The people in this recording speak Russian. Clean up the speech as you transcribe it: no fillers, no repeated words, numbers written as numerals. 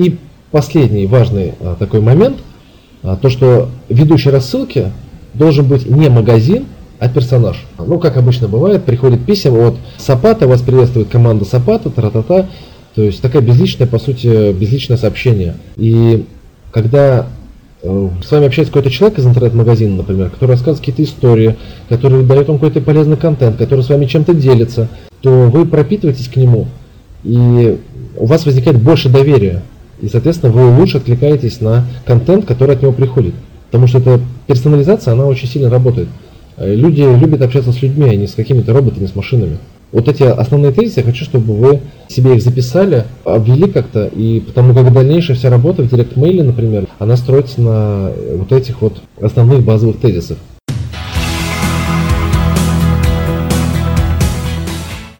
И последний важный такой момент, то что ведущий рассылки должен быть не магазин, а персонаж. Ну, как обычно бывает, приходит письма от Сапата, вас приветствует команда Сапата, тра-та-та. То есть такая безличная, по сути, безличное сообщение. И когда с вами общается какой-то человек из интернет-магазина, например, который рассказывает какие-то истории, который дает вам какой-то полезный контент, который с вами чем-то делится, то вы пропитываетесь к нему, и у вас возникает больше доверия. И, соответственно, вы лучше откликаетесь на контент, который от него приходит. Потому что эта персонализация, она очень сильно работает. Люди любят общаться с людьми, а не с какими-то роботами, с машинами. Вот эти основные тезисы, я хочу, чтобы вы себе их записали, обвели как-то, и потому как дальнейшая вся работа в директ-мейле, например, она строится на вот этих вот основных базовых тезисах.